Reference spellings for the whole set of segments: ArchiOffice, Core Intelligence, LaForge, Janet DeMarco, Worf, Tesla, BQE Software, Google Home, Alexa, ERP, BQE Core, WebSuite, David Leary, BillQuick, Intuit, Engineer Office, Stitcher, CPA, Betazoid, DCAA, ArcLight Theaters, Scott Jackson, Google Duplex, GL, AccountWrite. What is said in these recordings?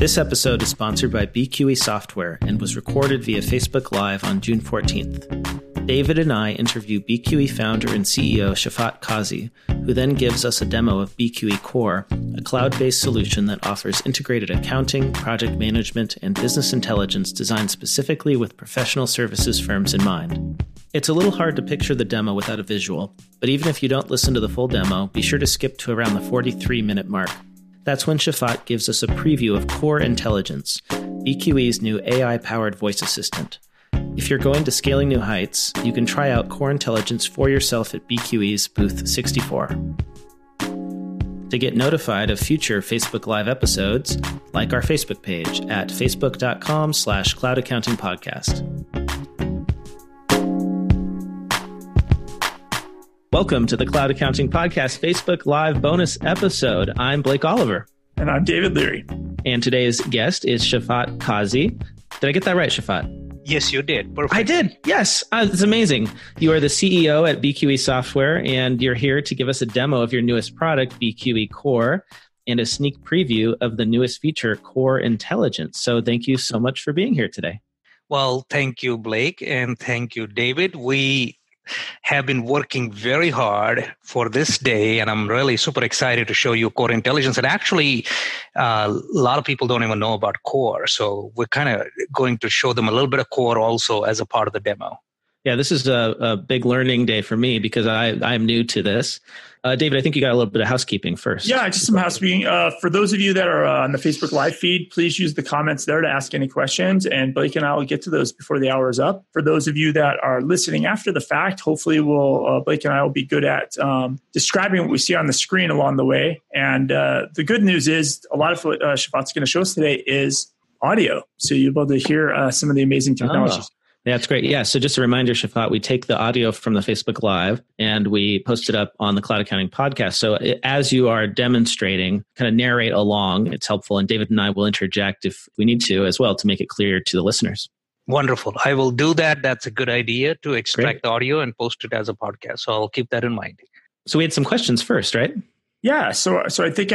This episode is sponsored by BQE Software and was recorded via Facebook Live on June 14th. David and I interview BQE founder and CEO Shafat Qazi, who then gives us a demo of BQE Core, a cloud-based solution that offers integrated accounting, project management, and business intelligence designed specifically with professional services firms in mind. It's a little hard to picture the demo without a visual, but even if you don't listen to the full demo, be sure to skip to around the 43-minute mark. That's when Shafat gives us a preview of Core Intelligence, BQE's new AI-powered voice assistant. If you're going to Scaling New Heights, you can try out Core Intelligence for yourself at BQE's Booth 64. To get notified of future Facebook Live episodes, like our Facebook page at facebook.com/cloudaccountingpodcast. Welcome to the Cloud Accounting Podcast Facebook Live bonus episode. I'm Blake Oliver. And I'm David Leary. And today's guest is Shafat Qazi. Did I get that right, Shafat? Yes, you did. Perfect. I did. Yes. It's amazing. You are the CEO at BQE Software, and you're here to give us a demo of your newest product, BQE Core, and a sneak preview of the newest feature, Core Intelligence. So thank you so much for being here today. Well, thank you, Blake, and thank you, David. We have been working very hard for this day, and I'm really super excited to show you Core Intelligence. And actually, a lot of people don't even know about Core, so we're kind of going to show them a little bit of Core also as a part of the demo. Yeah, this is a big learning day for me because I'm new to this. David, I think you got a little bit of housekeeping first. Yeah, just some housekeeping. For those of you that are on the Facebook Live feed, please use the comments there to ask any questions, and Blake and I will get to those before the hour is up. For those of you that are listening after the fact, hopefully Blake and I will be good at describing what we see on the screen along the way. And the good news is a lot of what Shafat's going to show us today is audio, so you'll be able to hear some of the amazing technologies. Oh. Yeah, that's great. Yeah. So just a reminder, Shafat, we take the audio from the Facebook Live and we post it up on the Cloud Accounting Podcast. So as you are demonstrating, kind of narrate along. It's helpful. And David and I will interject if we need to as well to make it clear to the listeners. Wonderful. I will do that. That's a good idea to extract the audio and post it as a podcast. So I'll keep that in mind. So we had some questions first, right? Yeah. So I think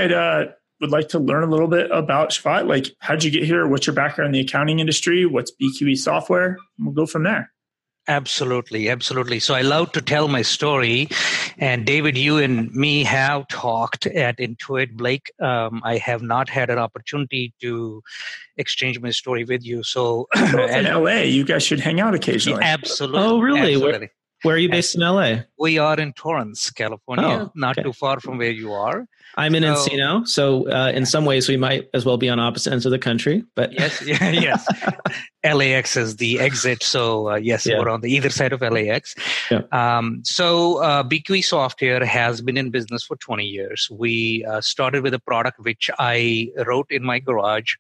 would like to learn a little bit about Shafat. Like, how'd you get here? What's your background in the accounting industry? What's BQE Software? We'll go from there. Absolutely. Absolutely. So I love to tell my story, and David, you and me have talked at Intuit. Blake, I have not had an opportunity to exchange my story with you. So in LA, you guys should hang out occasionally. Absolutely. Oh, really? Absolutely. Where are you based in LA? We are in Torrance, California, too far from where you are. I'm in Encino, so in some ways we might as well be on opposite ends of the country. But yes, LAX is the exit, so we're on the either side of LAX. Yeah. BQE Software has been in business for 20 years. We started with a product which I wrote in my garage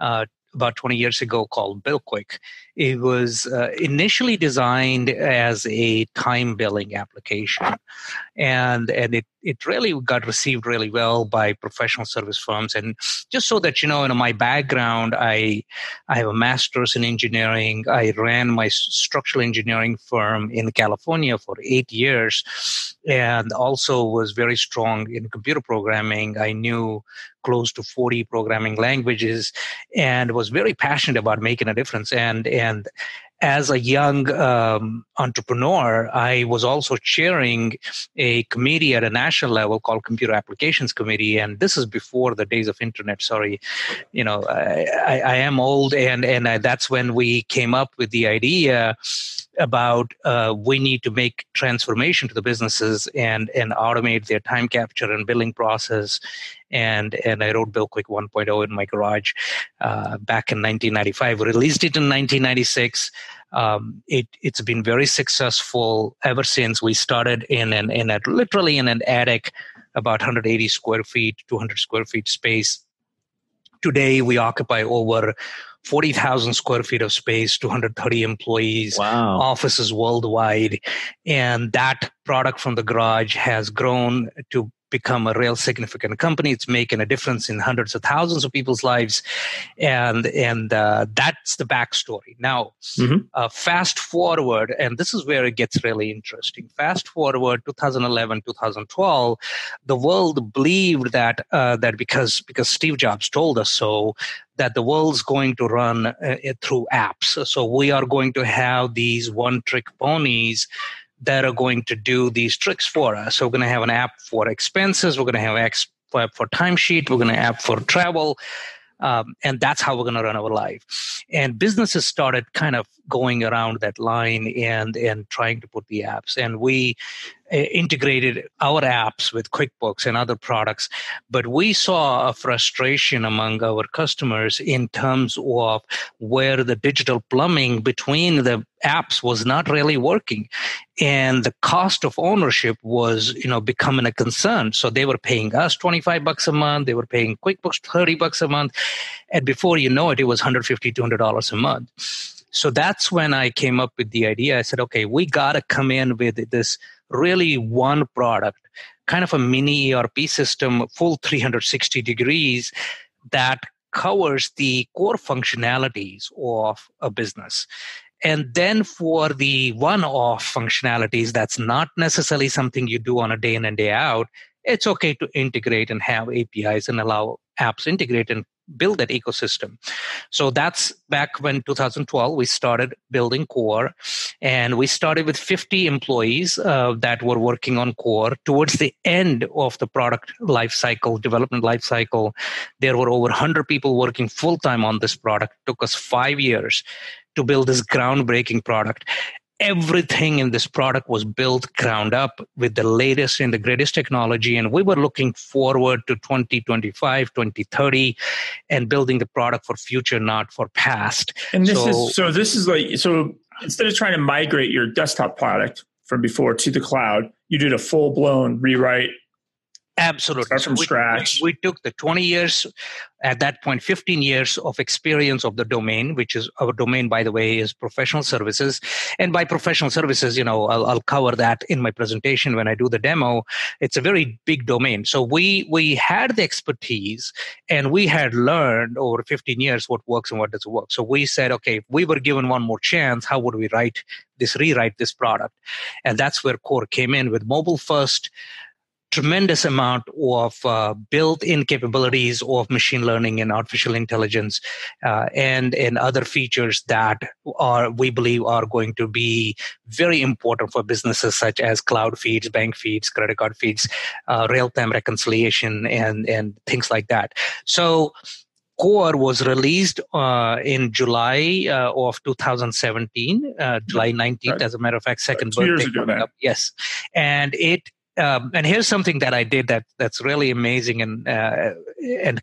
about 20 years ago called BillQuick. It was initially designed as a time billing application, and it really got received really well by professional service firms. And just so that you know, in my background, I have a master's in engineering. I ran my structural engineering firm in California for 8 years, and also was very strong in computer programming. I knew close to 40 programming languages and was very passionate about making a difference. And as a young entrepreneur, I was also chairing a committee at a national level called Computer Applications Committee. And this is before the days of internet. Sorry, you know, I am old. And that's when we came up with the idea about we need to make transformation to the businesses and automate their time capture and billing process. And I wrote BillQuick 1.0 in my garage back in 1995. We released it in 1996. It's been very successful ever since. We started in an attic, about 180 square feet, 200 square feet space. Today, we occupy over 40,000 square feet of space, 230 employees, offices worldwide. And that product from the garage has grown to become a real significant company. It's making a difference in hundreds of thousands of people's lives. And that's the backstory. Now, fast forward, and this is where it gets really interesting. Fast forward 2011, 2012, the world believed that because Steve Jobs told us so, that the world's going to run through apps. So we are going to have these one-trick ponies that are going to do these tricks for us. So we're going to have an app for expenses. We're going to have an app for timesheet. We're going to have an app for travel. And that's how we're going to run our life. And businesses started kind of going around that line and trying to put the apps. And we integrated our apps with QuickBooks and other products. But we saw a frustration among our customers in terms of where the digital plumbing between the apps was not really working. And the cost of ownership was, you know, becoming a concern. So they were paying us $25 a month. They were paying QuickBooks $30 a month. And before you know it, it was $150, $200 a month. So that's when I came up with the idea. I said, okay, we got to come in with this really one product, kind of a mini ERP system, full 360 degrees that covers the core functionalities of a business. And then for the one-off functionalities, that's not necessarily something you do on a day in and day out, it's okay to integrate and have APIs and allow apps to integrate and build that ecosystem. So that's back when 2012, we started building Core. And we started with 50 employees that were working on Core. Towards the end of the product lifecycle, development lifecycle, there were over 100 people working full-time on this product. It took us 5 years to build this groundbreaking product. Everything in this product was built ground up with the latest and the greatest technology. And we were looking forward to 2025, 2030, and building the product for future, not for past. And this is instead of trying to migrate your desktop product from before to the cloud, you did a full blown rewrite. Absolutely. Start from scratch. We took the 20 years, at that point, 15 years of experience of the domain, which is our domain, by the way, is professional services. And by professional services, you know, I'll cover that in my presentation when I do the demo. It's a very big domain. So we had the expertise and we had learned over 15 years what works and what doesn't work. So we said, okay, if we were given one more chance, how would we rewrite this product? And that's where Core came in with mobile first. Tremendous amount of built-in capabilities of machine learning and artificial intelligence and other features that we believe are going to be very important for businesses such as cloud feeds, bank feeds, credit card feeds, real-time reconciliation, and things like that. So Core was released in July of 2017, July 19th, right. As a matter of fact, second birthday. 2 years ago, man. Yes. And it... and here's something that I did that's really amazing and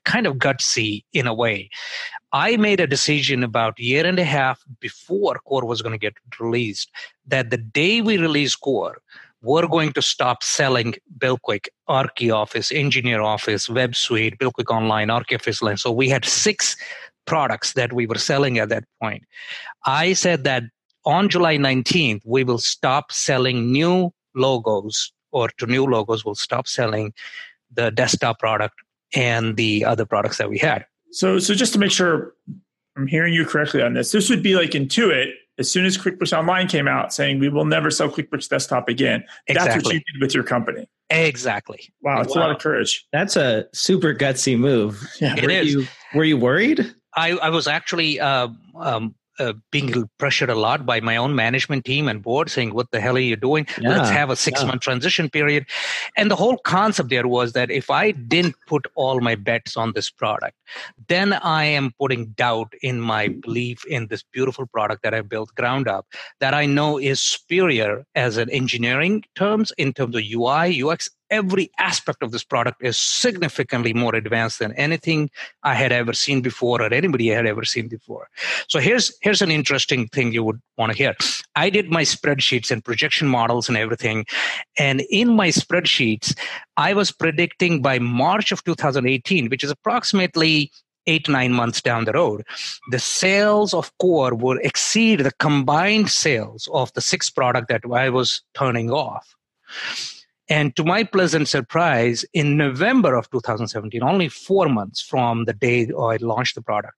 kind of gutsy in a way. I made a decision about a year and a half before Core was going to get released that the day we release Core, we're going to stop selling BillQuick, ArchiOffice, Engineer Office, WebSuite, BillQuick Online, ArchiOffice Online. So we had 6 products that we were selling at that point. I said that on July 19th, we will stop selling new logos, we'll stop selling the desktop product and the other products that we had. So just to make sure I'm hearing you correctly on this would be like Intuit, as soon as QuickBooks Online came out saying, we will never sell QuickBooks Desktop again. Exactly. That's what you did with your company. Exactly. Wow, it's a lot of courage. That's a super gutsy move. Yeah. Were you worried? I was actually... being pressured a lot by my own management team and board saying, what the hell are you doing? Yeah, let's have a 6-month transition period. And the whole concept there was that if I didn't put all my bets on this product, then I am putting doubt in my belief in this beautiful product that I built ground up that I know is superior as an engineering terms in terms of UI, UX. Every aspect of this product is significantly more advanced than anything I had ever seen before or anybody had ever seen before. So here's an interesting thing you would want to hear. I did my spreadsheets and projection models and everything. And in my spreadsheets, I was predicting by March of 2018, which is approximately 8 to 9 months down the road, the sales of Core would exceed the combined sales of the 6 products that I was turning off. And to my pleasant surprise, in November of 2017, only 4 months from the day I launched the product,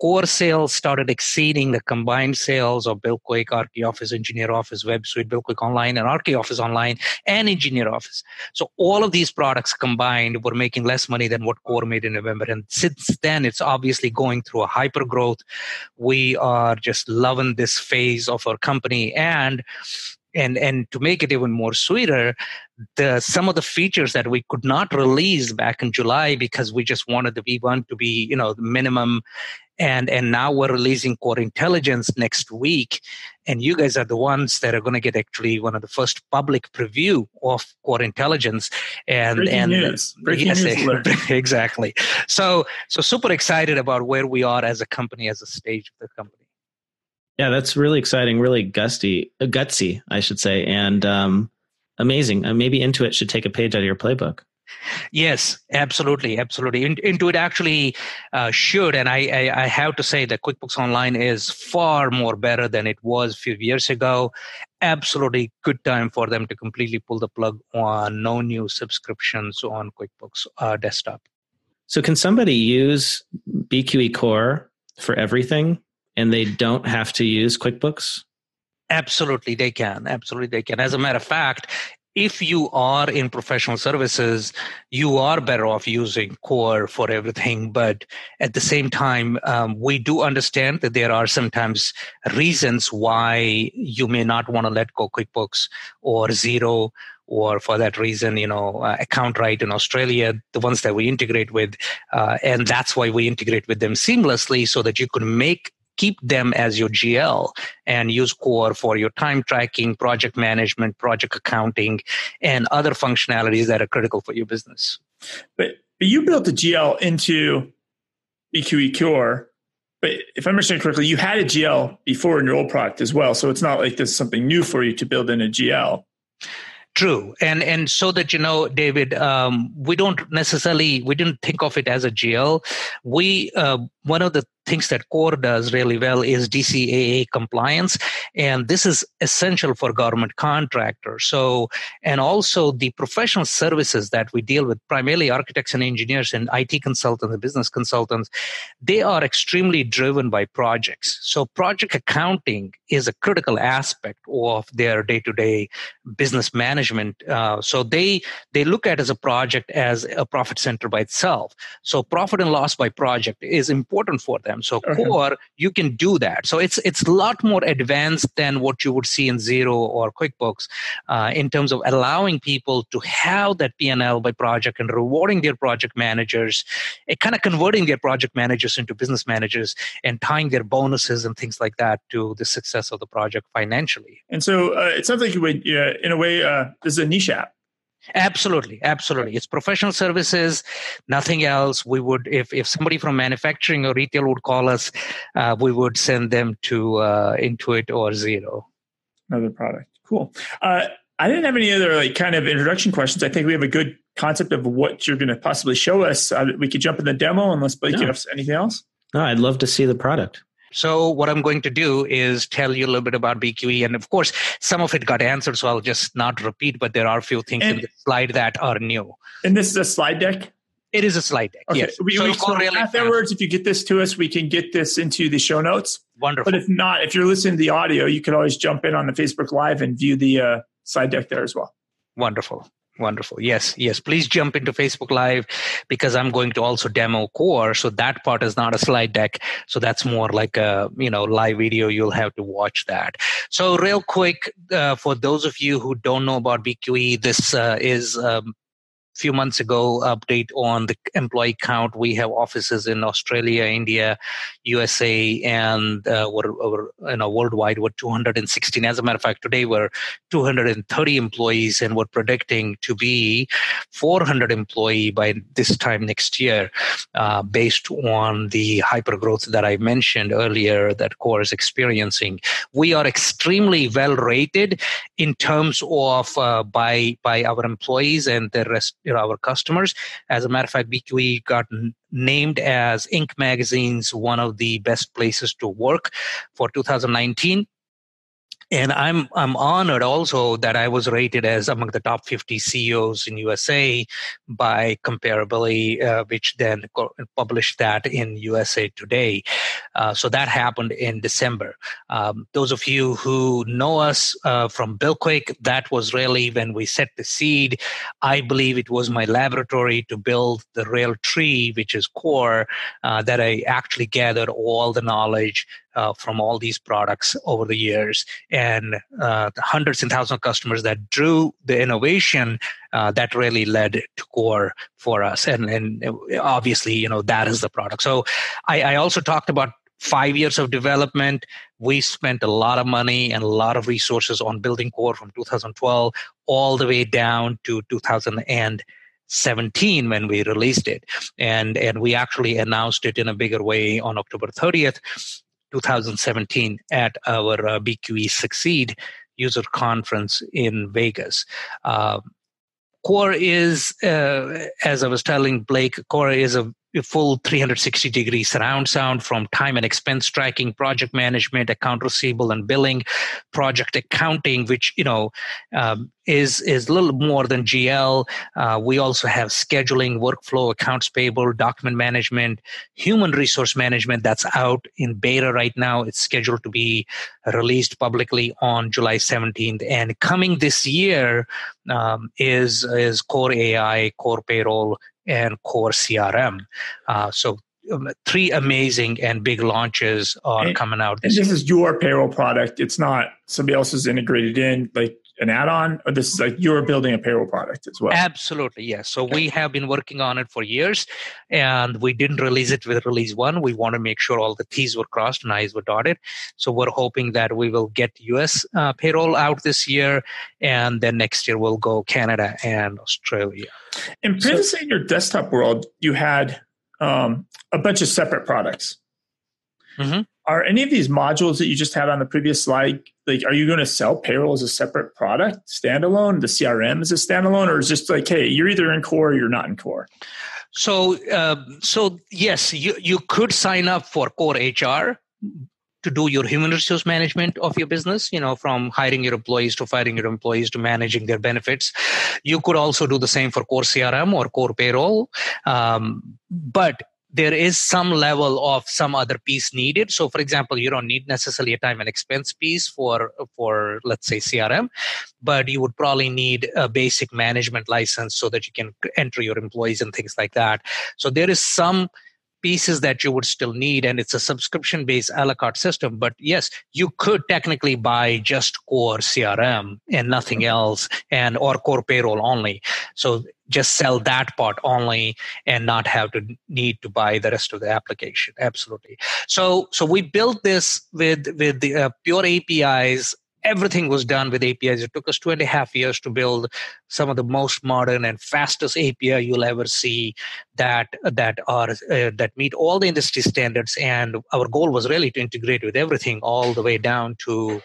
Core sales started exceeding the combined sales of BillQuick, ArchiOffice, Engineer Office, WebSuite, BillQuick Online, and ArchiOffice Online, and Engineer Office. So all of these products combined were making less money than what Core made in November. And since then, it's obviously going through a hyper growth. We are just loving this phase of our company. And to make it even more sweeter, some of the features that we could not release back in July because we just wanted the V1 to be, you know, the minimum. And now we're releasing Core Intelligence next week. And you guys are the ones that are going to get actually one of the first public preview of Core Intelligence. Breaking news. Exactly. So super excited about where we are as a company, as a stage of the company. Yeah, that's really exciting, really gutsy, I should say, and amazing. Maybe Intuit should take a page out of your playbook. Yes, absolutely. Intuit actually should, and I have to say that QuickBooks Online is far more better than it was a few years ago. Absolutely good time for them to completely pull the plug on no new subscriptions on QuickBooks Desktop. So can somebody use BQE Core for everything? And they don't have to use QuickBooks? Absolutely, they can. As a matter of fact, if you are in professional services, you are better off using Core for everything. But at the same time, we do understand that there are sometimes reasons why you may not want to let go QuickBooks or Xero, or for that reason, you know, AccountWrite in Australia, the ones that we integrate with. And that's why we integrate with them seamlessly so that you can keep them as your GL and use Core for your time tracking, project management, project accounting, and other functionalities that are critical for your business. But you built the GL into BQE Core, but if I understand correctly, you had a GL before in your old product as well. So it's not like this is something new for you to build in a GL. True. And so that, you know, David, we didn't think of it as a GL. One of the things that Core does really well is DCAA compliance. And this is essential for government contractors. And also the professional services that we deal with, primarily architects and engineers and IT consultants and business consultants, they are extremely driven by projects. So project accounting is a critical aspect of their day-to-day business management. So they look at as a project as a profit center by itself. So profit and loss by project is important for them. So Core, you can do that. So it's a lot more advanced than what you would see in Xero or QuickBooks in terms of allowing people to have that P&L by project and rewarding their project managers, kind of converting their project managers into business managers and tying their bonuses and things like that to the success of the project financially. And so it sounds like you would, in a way, this is a niche app. Absolutely. It's professional services, nothing else. We would, if somebody from manufacturing or retail would call us, we would send them to Intuit or Xero. Another product. Cool. I didn't have any other kind of introduction questions. I think we have a good concept of what you're going to possibly show us. We could jump in the demo unless Blake, you have anything else? No, I'd love to see the product. So what I'm going to do is tell you a little bit about BQE. And of course, some of it got answered, so I'll just not repeat, but there are a few things in the slide that are new. And this is a slide deck? It is a slide deck, okay. Yes. Afterwards, if you get this to us, we can get this into the show notes. Wonderful. But if not, if you're listening to the audio, you can always jump in on the Facebook Live and view the slide deck there as well. Wonderful. Yes. Please jump into Facebook Live because I'm going to also demo Core. So that part is not a slide deck. So that's more like a, live video. You'll have to watch that. So real quick, for those of you who don't know about BQE, this is few months ago update on the employee count. We have offices in Australia, India, USA, and worldwide. We're 216. As a matter of fact, today we're 230 employees, and we're predicting to be 400 employee by this time next year, based on the hypergrowth that I mentioned earlier that Core is experiencing. We are extremely well rated in terms of by our employees and the rest. Our customers. As a matter of fact, BQE got named as Inc. magazine's one of the best places to work for 2019. And I'm honored also that I was rated as among the top 50 CEOs in USA by Comparably, which then published that in USA Today. So that happened in December. Those of you who know us from BillQuick, that was really when we set the seed. I believe it was my laboratory to build the real tree, which is Core, that I actually gathered all the knowledge from all these products over the years, and the hundreds and thousands of customers that drew the innovation that really led to Core for us. And obviously, you know, that is the product. So I also talked about 5 years of development. We spent a lot of money and a lot of resources on building Core from 2012 all the way down to 2017 when we released it. And we actually announced it in a bigger way on October 30th. 2017 at our BQE Succeed user conference in Vegas. Core is, as I was telling Blake, Core is a full 360-degree surround sound, from time and expense tracking, project management, account receivable and billing, project accounting, which, you know, is a little more than GL. We also have scheduling, workflow, accounts payable, document management, human resource management. That's out in beta right now. It's scheduled to be released publicly on July 17th. And coming this year is Core AI, Core Payroll, and Core CRM. So three amazing and big launches are coming out. This year. Is your payroll product. It's not somebody else's integrated in, like an add-on, or this is like you're building a payroll product as well? Absolutely, yes. So we have been working on it for years, and we didn't release it with release one. We want to make sure all the T's were crossed and I's were dotted. So we're hoping that we will get U.S. Payroll out this year, and then next year we'll go Canada and Australia. And previously, in your desktop world, you had a bunch of separate products. Mm-hmm. Are any of these modules that you just had on the previous slide, like, are you going to sell payroll as a separate product, standalone, the CRM as a standalone, or is it just like, hey, you're either in Core or you're not in Core? So yes, you could sign up for Core HR to do your human resource management of your business, you know, from hiring your employees to firing your employees to managing their benefits. You could also do the same for Core CRM or Core Payroll. But there is some level of some other piece needed. So, for example, you don't need necessarily a time and expense piece for let's say CRM, but you would probably need a basic management license so that you can enter your employees and things like that. So there is some pieces that you would still need, and it's a subscription-based a la carte system. But yes, you could technically buy just Core CRM and nothing else, and or Core Payroll only. So just sell that part only and not have to need to buy the rest of the application. Absolutely. So we built this with the pure APIs. Everything was done with APIs. It took us 2.5 years to build some of the most modern and fastest API you'll ever see that meet all the industry standards. And our goal was really to integrate with everything, all the way down to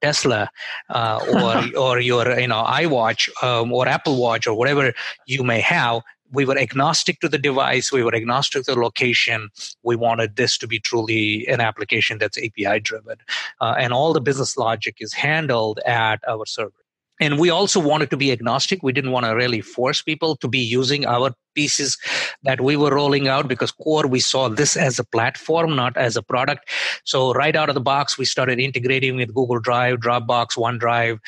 Tesla or your iWatch or Apple Watch or whatever you may have. We were agnostic to the device. We were agnostic to the location. We wanted this to be truly an application that's API-driven. And all the business logic is handled at our server. And we also wanted to be agnostic. We didn't want to really force people to be using our pieces that we were rolling out, because Core, we saw this as a platform, not as a product. So right out of the box, we started integrating with Google Drive, Dropbox, OneDrive,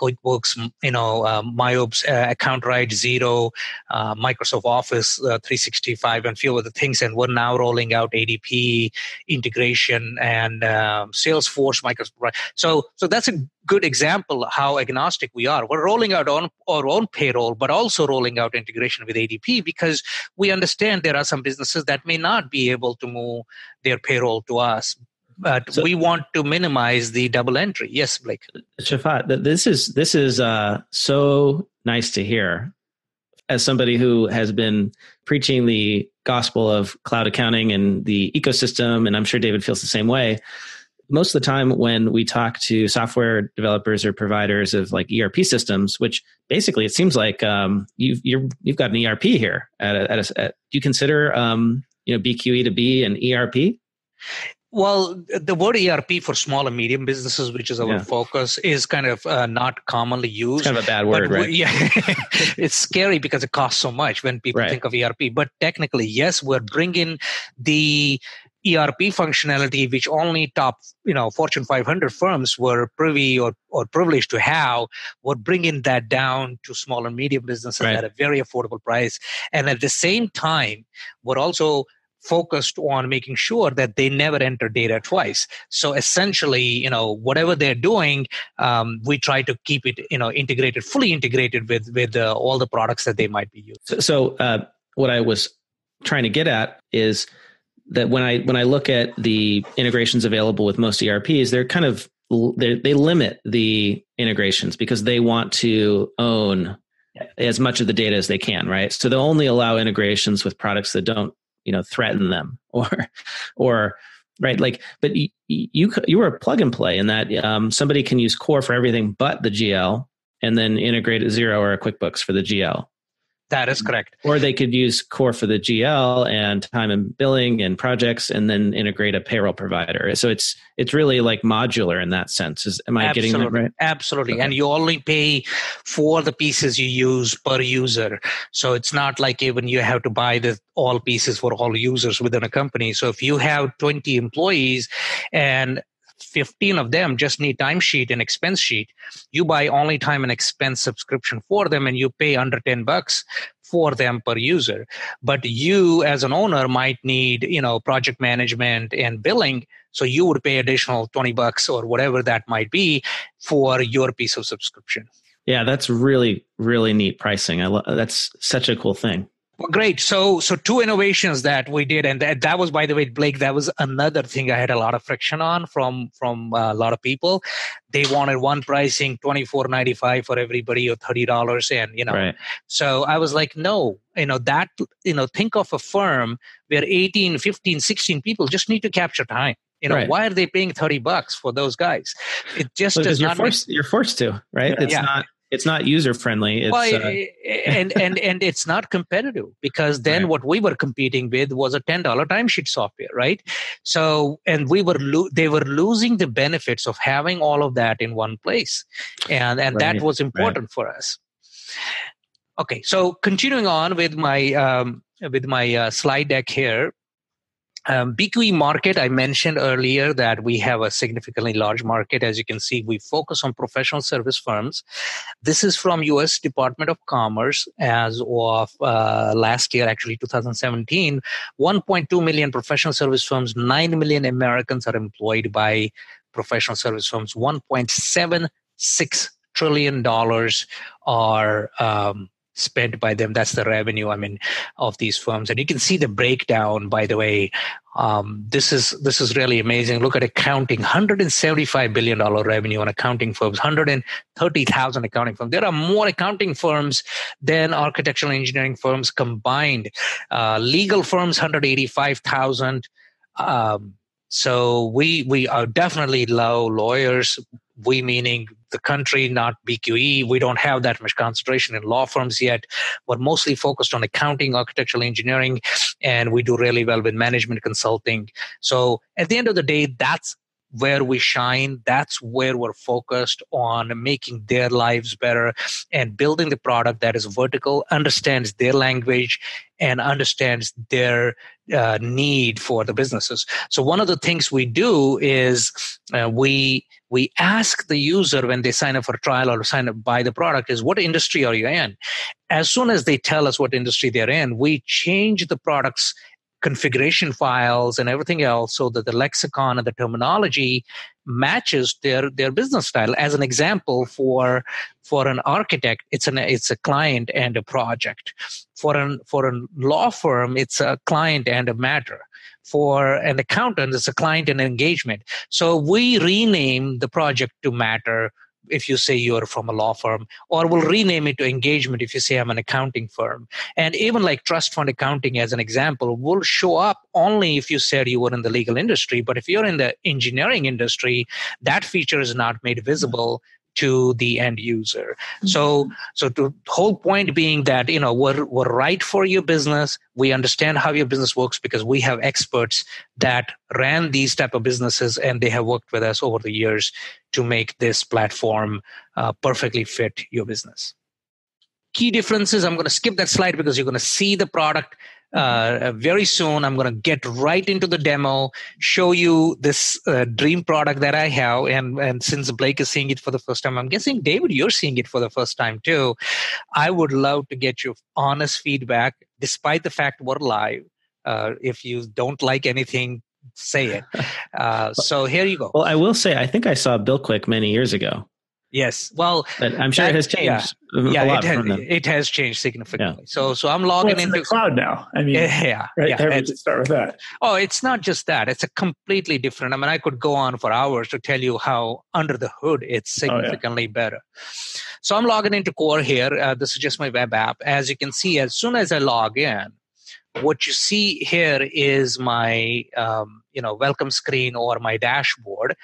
QuickBooks, MyOps, AccountWrite, Xero, Microsoft Office 365, and a few other things. And we're now rolling out ADP integration and Salesforce, Microsoft. So that's a good example of how agnostic we are. We're rolling out our own payroll, but also rolling out integration with ADP, because we understand there are some businesses that may not be able to move their payroll to us. But we want to minimize the double entry. Yes, Blake. Shafat, this is so nice to hear. As somebody who has been preaching the gospel of cloud accounting and the ecosystem, and I'm sure David feels the same way, most of the time when we talk to software developers or providers of like ERP systems, which basically it seems like you've got an ERP here. Do you consider BQE to be an ERP? Well, the word ERP for small and medium businesses, which is our focus, is kind of not commonly used. It's kind of a bad word, right? Yeah, it's scary because it costs so much when people think of ERP. But technically, yes, we're bringing the ERP functionality, which only top, Fortune 500 firms were privy or privileged to have, we're bringing that down to small and medium businesses at a very affordable price. And at the same time, we're also focused on making sure that they never enter data twice. So essentially, whatever they're doing, we try to keep it, integrated, fully integrated with all the products that they might be using. So what I was trying to get at is that when I look at the integrations available with most ERPs, they're kind of they limit the integrations because they want to own as much of the data as they can, right? So they'll only allow integrations with products that don't threaten them or right. Like, but you were a plug and play in that somebody can use Core for everything but the GL and then integrate a Xero or a QuickBooks for the GL. That is correct. Or they could use Core for the GL and time and billing and projects and then integrate a payroll provider. So it's really like modular in that sense. Am I getting that right? Absolutely. Okay. And you only pay for the pieces you use per user. So it's not like even you have to buy all pieces for all users within a company. So if you have 20 employees and 15 of them just need timesheet and expense sheet, you buy only time and expense subscription for them and you pay under $10 for them per user. But you as an owner might need, project management and billing. So you would pay additional $20 or whatever that might be for your piece of subscription. Yeah, that's really, really neat pricing. That's such a cool thing. Well, great. So two innovations that we did, and that was, by the way, Blake, that was another thing I had a lot of friction on from a lot of people. They wanted one pricing, $24.95 for everybody or $30, and Right. So I was like, no, think of a firm where 18, 15, 16 people just need to capture time. Why are they paying $30 for those guys? It just does not. You're forced to, right? It's not. It's not user friendly. And it's not competitive because then what we were competing with was a $10 timesheet software, right? So, and they were losing the benefits of having all of that in one place, and that was important for us. Okay, so continuing on with my slide deck here. BQE market, I mentioned earlier that we have a significantly large market. As you can see, we focus on professional service firms. This is from U.S. Department of Commerce as of last year, actually 2017. 1.2 million professional service firms, 9 million Americans are employed by professional service firms. $1.76 trillion are spent by them. That's the revenue, of these firms. And you can see the breakdown, by the way. This is really amazing. Look at accounting, $175 billion revenue on accounting firms, 130,000 accounting firms. There are more accounting firms than architectural engineering firms combined. Legal firms, 185,000. So we are definitely low lawyers. We meaning the country, not BQE. We don't have that much concentration in law firms yet. We're mostly focused on accounting, architectural engineering, and we do really well with management consulting. So at the end of the day, that's where we shine. That's where we're focused on making their lives better and building the product that is vertical, understands their language, and understands their need for the businesses. So one of the things we do is we ask the user when they sign up for a trial or sign up buy the product is, what industry are you in? As soon as they tell us what industry they're in, we change the product's configuration files and everything else so that the lexicon and the terminology matches their business style. As an example, for an architect, it's a client and a project. For a law firm, it's a client and a matter. For an accountant, it's a client and engagement. So we rename the project to matter if you say you're from a law firm, or we'll rename it to engagement if you say I'm an accounting firm. And even like trust fund accounting, as an example, will show up only if you said you were in the legal industry. But if you're in the engineering industry, that feature is not made visible to the end user. Mm-hmm. So the whole point being that, you know, we're right for your business. We understand how your business works because we have experts that ran these type of businesses, and they have worked with us over the years to make this platform perfectly fit your business. Key differences. I'm going to skip that slide because you're going to see the product very soon. I'm going to get right into the demo, show you this dream product that I have. And since Blake is seeing it for the first time, I'm guessing, David, you're seeing it for the first time too. I would love to get your honest feedback, despite the fact we're live. If you don't like anything, say it. So here you go. Well, I will say, I think I saw BillQuick many years ago. Yes. Well, but I'm sure it has changed. Yeah, a lot it has changed significantly. Yeah. So I'm logging into the cloud now. I mean, we should start with that. Oh, it's not just that. It's a completely different. I mean, I could go on for hours to tell you how under the hood it's significantly better. So I'm logging into Core here. This is just my web app. As you can see, as soon as I log in, what you see here is my welcome screen or my dashboard.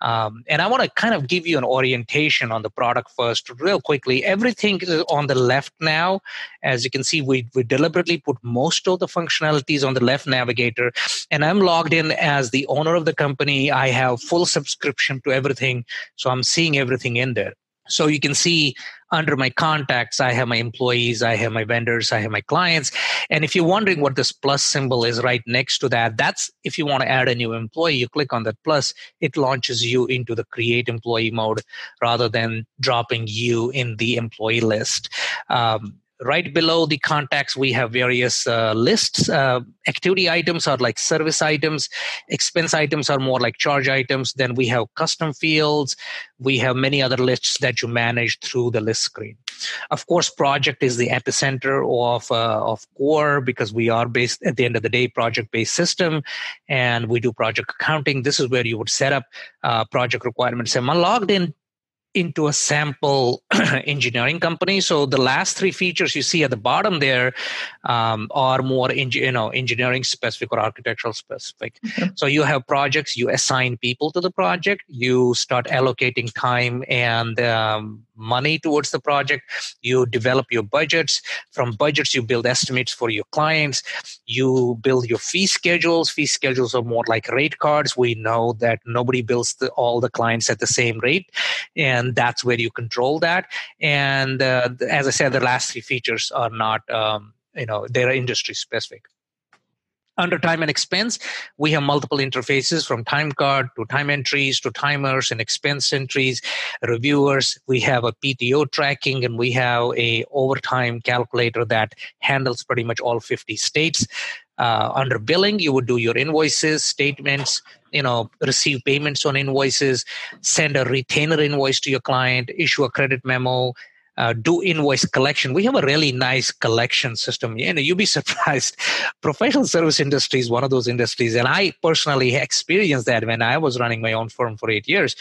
And I want to kind of give you an orientation on the product first real quickly. Everything is on the left now. As you can see, we deliberately put most of the functionalities on the left navigator. And I'm logged in as the owner of the company. I have full subscription to everything. So I'm seeing everything in there. So you can see under my contacts, I have my employees, I have my vendors, I have my clients. And if you're wondering what this plus symbol is right next to that, that's if you want to add a new employee, you click on that plus, it launches you into the create employee mode rather than dropping you in the employee list. Right below the contacts, we have various lists. Activity items are like service items. Expense items are more like charge items. Then we have custom fields. We have many other lists that you manage through the list screen. Of course, project is the epicenter of Core because we are based, at the end of the day, project-based system, and we do project accounting. This is where you would set up project requirements. I'm logged in into a sample engineering company. So the last three features you see at the bottom there are more engineering specific or architectural specific. Okay. So you have projects, you assign people to the project, you start allocating time and money towards the project, you develop your budgets. From budgets, you build estimates for your clients, you build your fee schedules. Fee schedules are more like rate cards. We know that nobody bills all the clients at the same rate. And that's where you control that. And as I said, the last three features are not, they're industry specific. Under time and expense, we have multiple interfaces from time card to time entries to timers and expense entries, reviewers. We have a PTO tracking, and we have a overtime calculator that handles pretty much all 50 states. Under billing, you would do your invoices, statements, receive payments on invoices, send a retainer invoice to your client, issue a credit memo, do invoice collection. We have a really nice collection system. You'd be surprised. Professional service industry is one of those industries. And I personally experienced that when I was running my own firm for 8 years.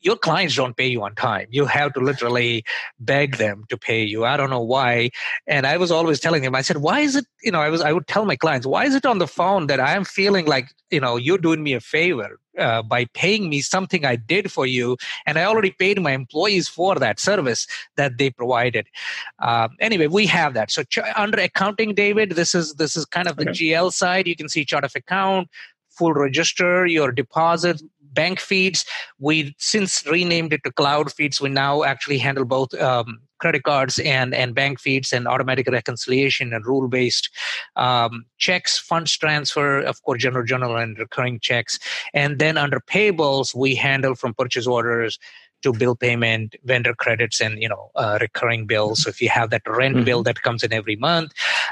Your clients don't pay you on time. You have to literally beg them to pay you. I don't know why. And I was always telling them, I said, why is it, I would tell my clients, why is it on the phone that I'm feeling like, you're doing me a favor by paying me something I did for you? And I already paid my employees for that service that they provided. Anyway, we have that. So under accounting, David, this is kind of the GL side. You can see chart of account, full register, your deposit, bank feeds. We since renamed it to cloud feeds. We now actually handle both credit cards and bank feeds and automatic reconciliation and rule-based checks, funds transfer, of course, general and recurring checks. And then under payables, we handle from purchase orders to bill payment, vendor credits, and recurring bills. So if you have that rent bill that comes in every month.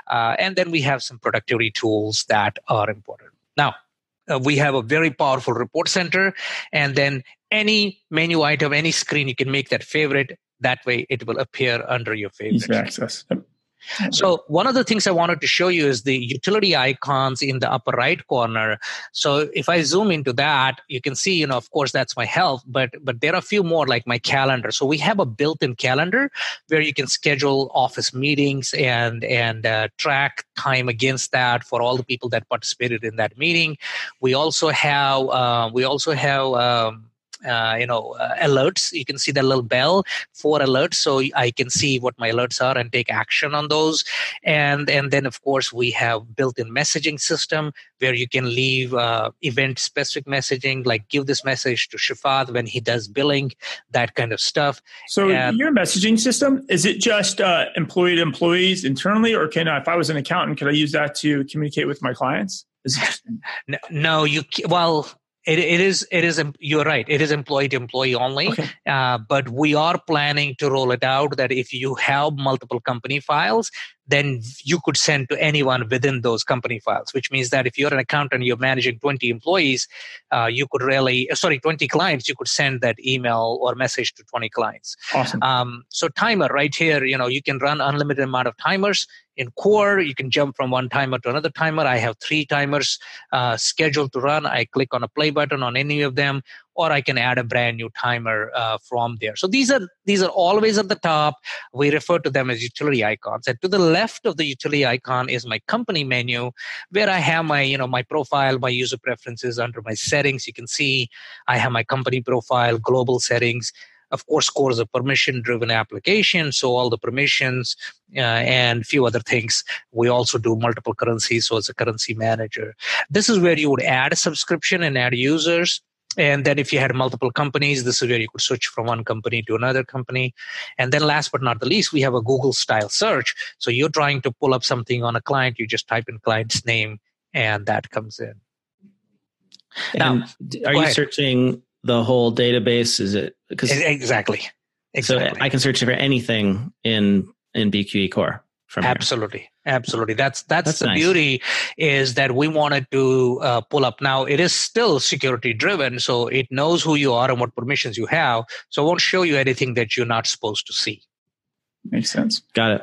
And then we have some productivity tools that are important. Now, we have a very powerful report center, and then any menu item, any screen, you can make that favorite. That way it will appear under your favorite. Easy access. So one of the things I wanted to show you is the utility icons in the upper right corner. So if I zoom into that, you can see, of course, that's my health, but there are a few more like my calendar. So we have a built-in calendar where you can schedule office meetings and track time against that for all the people that participated in that meeting. We also have alerts. You can see the little bell for alerts, so I can see what my alerts are and take action on those. And then, of course, we have built-in messaging system where you can leave event-specific messaging, like give this message to Shafat when he does billing, that kind of stuff. So your messaging system, is it just employee to employees internally, or if I was an accountant, could I use that to communicate with my clients? No, It is. You're right. It is employee to employee only. Okay. But we are planning to roll it out that if you have multiple company files, then you could send to anyone within those company files. Which means that if you're an accountant, you're managing 20 employees, 20 clients. You could send that email or message to 20 clients. Awesome. So timer right here. You can run unlimited amount of timers. In Core, you can jump from one timer to another timer. I have 3 timers scheduled to run. I click on a play button on any of them, or I can add a brand new timer from there. So these are always at the top. We refer to them as utility icons. And to the left of the utility icon is my company menu, where I have my my profile, my user preferences. Under my settings, you can see I have my company profile, global settings. Of course, Core is a permission-driven application, so all the permissions and few other things. We also do multiple currencies, so it's a currency manager. This is where you would add a subscription and add users. And then if you had multiple companies, this is where you could switch from one company to another company. And then last but not the least, we have a Google-style search. So you're trying to pull up something on a client, you just type in client's name, and that comes in. And now, are you searching the whole database? Is it exactly? So I can search for anything in BQE Core. From Absolutely. That's the nice. Beauty is that we wanted to pull up. Now it is still security driven, so it knows who you are and what permissions you have. So it won't show you anything that you're not supposed to see. Makes sense. Got it.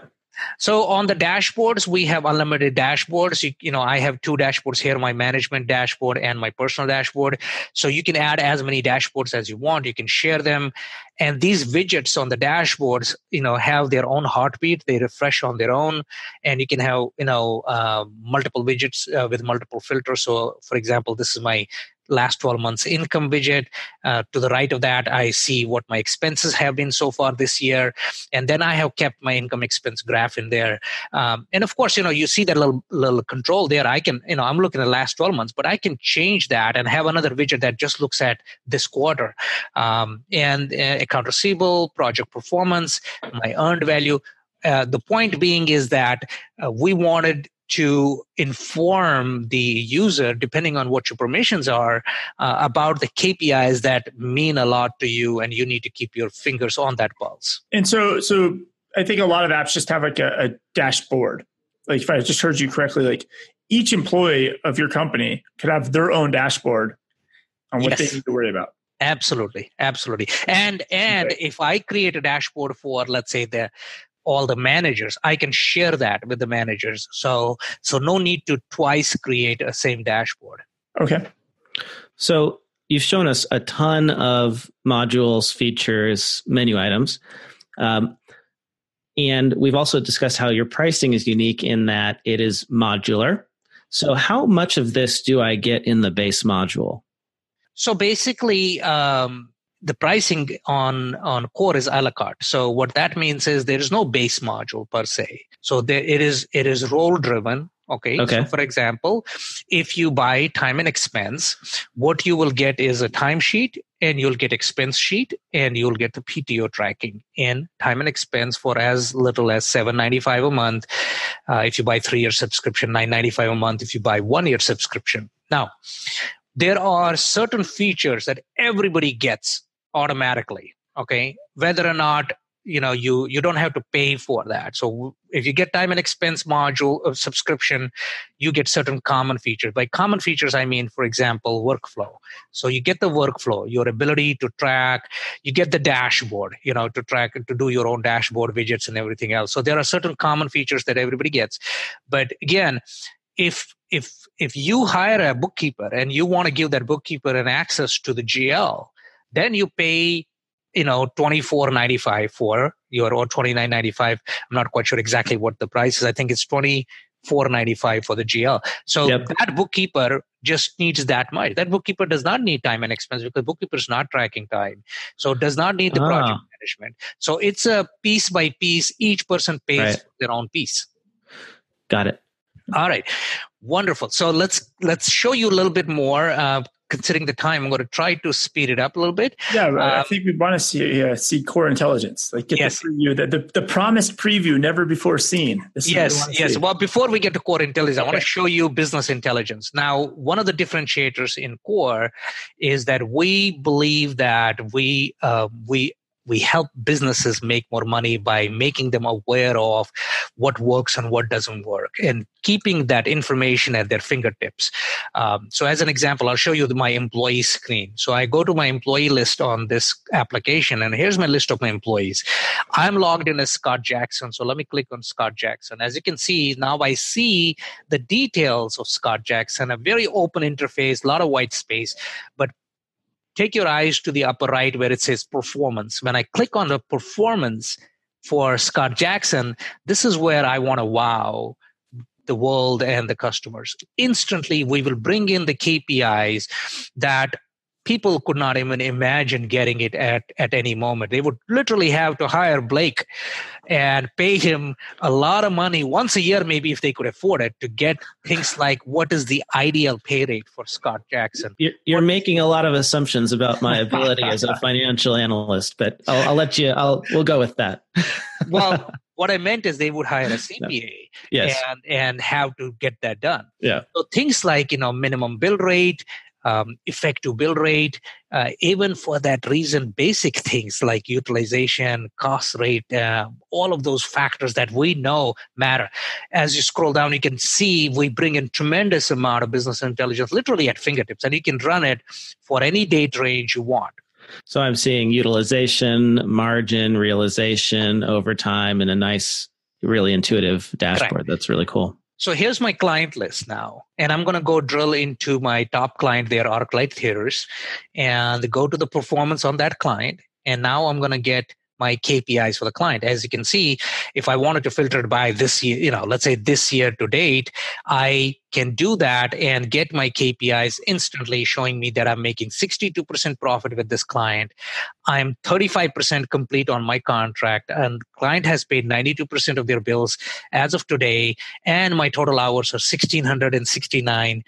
So on the dashboards, we have unlimited dashboards. I have 2 dashboards here, my management dashboard and my personal dashboard. So you can add as many dashboards as you want. You can share them. And these widgets on the dashboards, have their own heartbeat. They refresh on their own. And you can have, multiple widgets with multiple filters. So for example, this is my last 12 months income widget. To the right of that, I see what my expenses have been so far this year. And then I have kept my income expense graph in there. And of course, you see that little control there. I can, I'm looking at the last 12 months, but I can change that and have another widget that just looks at this quarter. Account receivable, project performance, my earned value. The point being is that we wanted to inform the user, depending on what your permissions are, about the KPIs that mean a lot to you, and you need to keep your fingers on that pulse. And so I think a lot of apps just have like a dashboard. Like if I just heard you correctly, like each employee of your company could have their own dashboard on what they need to worry about. Absolutely. And okay. If I create a dashboard for, let's say, all the managers, I can share that with the managers. So no need to twice create a same dashboard. Okay. So you've shown us a ton of modules, features, menu items. And we've also discussed how your pricing is unique in that it is modular. So how much of this do I get in the base module? So basically, the pricing on Core is a la carte. So what that means is there is no base module per se. So it is role driven. Okay. So for example, if you buy time and expense, what you will get is a timesheet, and you'll get expense sheet, and you'll get the PTO tracking in time and expense for as little as $7.95 a month. If you buy 3-year subscription, $9.95 a month. If you buy 1-year subscription. Now, there are certain features that everybody gets automatically, okay? Whether or not, you don't have to pay for that. So if you get time and expense module of subscription, you get certain common features. By common features, I mean, for example, workflow. So you get the workflow, your ability to track, you get the dashboard, to track and to do your own dashboard widgets and everything else. So there are certain common features that everybody gets. But again, if you hire a bookkeeper and you want to give that bookkeeper an access to the GL, then you pay, $24.95 or $29.95. I'm not quite sure exactly what the price is. I think it's $24.95 for the GL. So that bookkeeper just needs that much. That bookkeeper does not need time and expense because bookkeeper is not tracking time. So it does not need the project management. So it's a piece by piece. Each person pays their own piece. Got it. All right. Wonderful. So let's show you a little bit more. Considering the time, I'm going to try to speed it up a little bit. Yeah, I think we want to see Core Intelligence. Like get the preview, the promised preview, never before seen. Yes. Well, before we get to Core Intelligence, I want to show you Business Intelligence. Now, one of the differentiators in Core is that we believe that we help businesses make more money by making them aware of what works and what doesn't work and keeping that information at their fingertips. So as an example, I'll show you my employee screen. So I go to my employee list on this application, and here's my list of my employees. I'm logged in as Scott Jackson. So let me click on Scott Jackson. As you can see, now I see the details of Scott Jackson, a very open interface, a lot of white space, but take your eyes to the upper right where it says performance. When I click on the performance for Scott Jackson, this is where I want to wow the world and the customers. Instantly, we will bring in the KPIs that people could not even imagine getting it at any moment. They would literally have to hire Blake and pay him a lot of money once a year, maybe if they could afford it, to get things like what is the ideal pay rate for Scott Jackson. You're making a lot of assumptions about my ability as a financial analyst, but I'll let you. We'll go with that. Well, what I meant is they would hire a CPA and have to get that done. Yeah. So things like minimum bill rate. Effective bill rate, even for that reason, basic things like utilization, cost rate, all of those factors that we know matter. As you scroll down, you can see we bring in tremendous amount of business intelligence literally at fingertips, and you can run it for any date range you want. So I'm seeing utilization, margin, realization, overtime, and a nice, really intuitive dashboard. Correct. That's really cool. So here's my client list now, and I'm going to go drill into my top client there, ArcLight Theaters, and go to the performance on that client. And now I'm going to get my KPIs for the client. As you can see, if I wanted to filter it by this year, let's say this year to date, I can do that and get my KPIs instantly showing me that I'm making 62% profit with this client. I'm 35% complete on my contract, and client has paid 92% of their bills as of today, and my total hours are 1,669.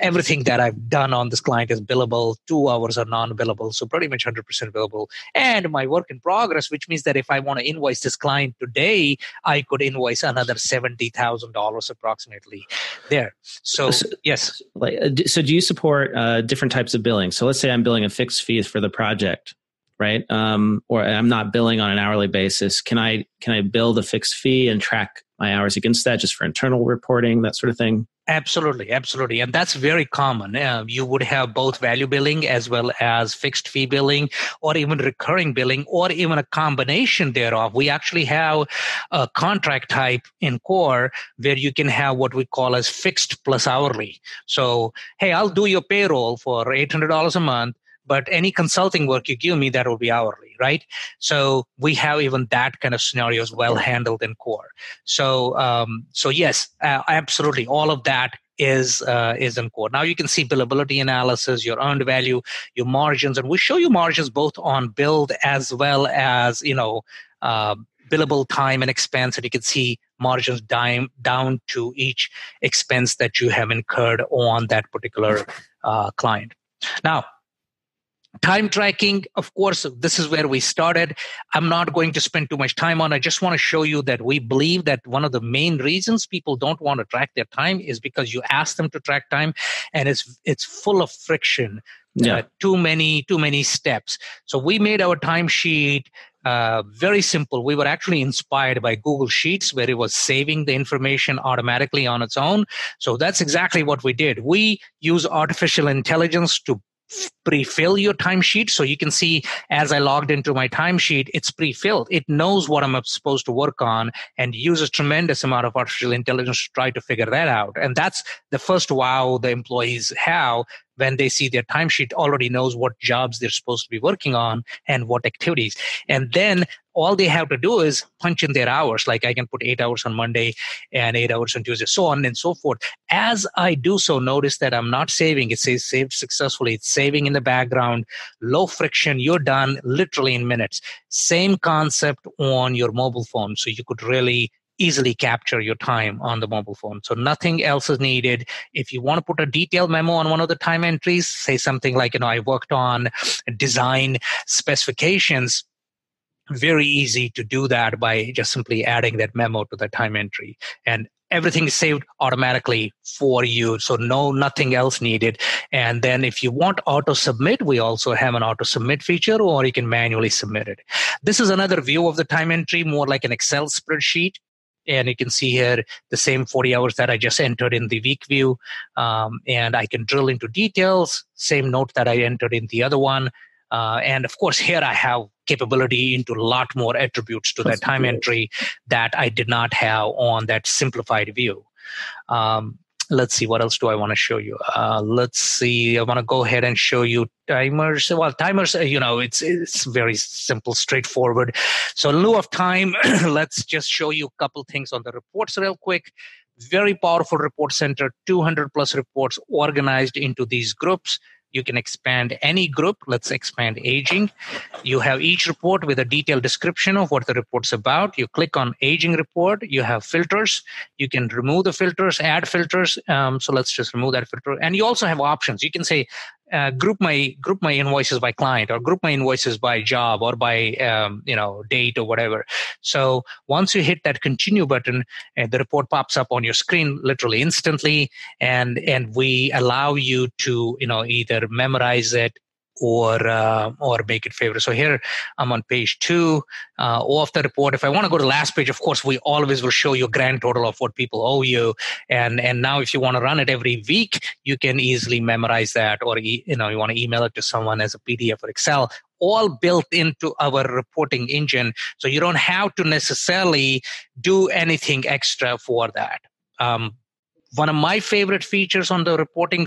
Everything that I've done on this client is billable. 2 hours are non-billable, so pretty much 100% billable. And my work in progress, which means that if I want to invoice this client today, I could invoice another $70,000 approximately there. So do you support different types of billing? So let's say I'm billing a fixed fee for the project, right? Or I'm not billing on an hourly basis. Can I bill the fixed fee and track my hours against that just for internal reporting, that sort of thing? Absolutely. And that's very common. You would have both value billing as well as fixed fee billing, or even recurring billing, or even a combination thereof. We actually have a contract type in Core where you can have what we call as fixed plus hourly. So, hey, I'll do your payroll for $800 a month, but any consulting work you give me, that will be hourly, right? So we have even that kind of scenarios well handled in Core. So yes, absolutely. All of that is in Core. Now you can see billability analysis, your earned value, your margins, and we show you margins both on billed as well as, billable time and expense, and you can see margins down to each expense that you have incurred on that particular client. Now, time tracking, of course, this is where we started. I'm not going to spend too much time on it. I just want to show you that we believe that one of the main reasons people don't want to track their time is because you ask them to track time, and it's full of friction. Too many steps. So we made our timesheet very simple. We were actually inspired by Google Sheets, where it was saving the information automatically on its own. So that's exactly what we did. We use artificial intelligence to pre-fill your timesheet. So you can see as I logged into my timesheet, it's pre-filled. It knows what I'm supposed to work on and uses tremendous amount of artificial intelligence to try to figure that out. And that's the first wow the employees have when they see their timesheet, already knows what jobs they're supposed to be working on and what activities. And then all they have to do is punch in their hours. Like I can put 8 hours on Monday and 8 hours on Tuesday, so on and so forth. As I do so, notice that I'm not saving. It says saved successfully. It's saving in the background. Low friction. You're done literally in minutes. Same concept on your mobile phone. So you could really easily capture your time on the mobile phone. So nothing else is needed. If you want to put a detailed memo on one of the time entries, say something like, you know, I worked on design specifications. Very easy to do that by just simply adding that memo to the time entry. And everything is saved automatically for you. So nothing else needed. And then if you want auto submit, we also have an auto submit feature, or you can manually submit it. This is another view of the time entry, more like an Excel spreadsheet. And you can see here the same 40 hours that I just entered in the week view. And I can drill into details, same note that I entered in the other one. And of course, here I have capability into a lot more attributes to that time entry that I did not have on that simplified view. Let's see, what else do I want to show you? Let's see, I want to go ahead and show you timers. Well, timers, you know, it's very simple, straightforward. So in lieu of time, let's just show you a couple things on the reports real quick. Very powerful report center, 200 plus reports organized into these groups. You can expand any group. Let's expand aging. You have each report with a detailed description of what the report's about. You click on aging report. You have filters. You can remove the filters, add filters. So let's just remove that filter. And you also have options. You can say group my invoices by client, or group my invoices by job, or by date, or whatever. So once you hit that continue button, the report pops up on your screen literally instantly, and we allow you to either memorize it or make it favorite. So here I'm on page 2 of the report. If I want to go to the last page, of course, we always will show you a grand total of what people owe you. And now if you want to run it every week, you can easily memorize that, or you want to email it to someone as a PDF or Excel, all built into our reporting engine. So you don't have to necessarily do anything extra for that. One of my favorite features on the reporting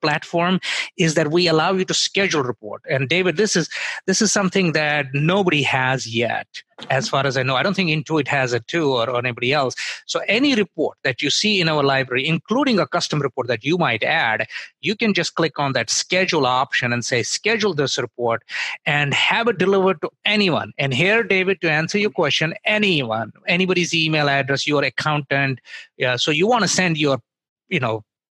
platform is that we allow you to schedule report. And David, this is something that nobody has yet, as far as I know. I don't think Intuit has it too, or anybody else. So any report that you see in our library, including a custom report that you might add, you can just click on that schedule option and say, schedule this report and have it delivered to anyone. And here, David, to answer your question, anyone, anybody's email address, your accountant. Yeah, so you want to send your,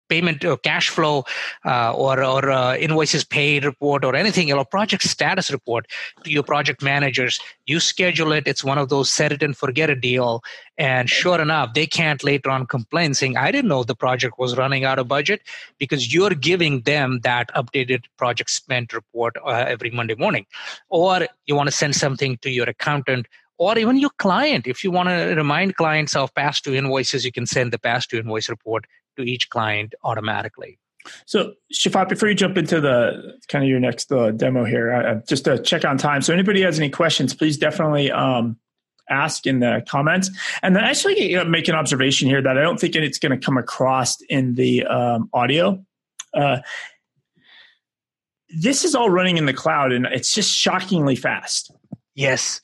payment or cash flow or invoices paid report or anything, or project status report to your project managers. You schedule it. It's one of those set it and forget it deal. And sure enough, they can't later on complain saying, I didn't know the project was running out of budget, because you're giving them that updated project spent report every Monday morning. Or you want to send something to your accountant, or even your client. If you want to remind clients of past due invoices, you can send the past due invoice report to each client automatically. So Shafat, before you jump into the kind of your next demo here, just to check on time. So anybody has any questions, please definitely ask in the comments. And then actually make an observation here that I don't think it's going to come across in the audio. This is all running in the cloud, and it's just shockingly fast. Yes.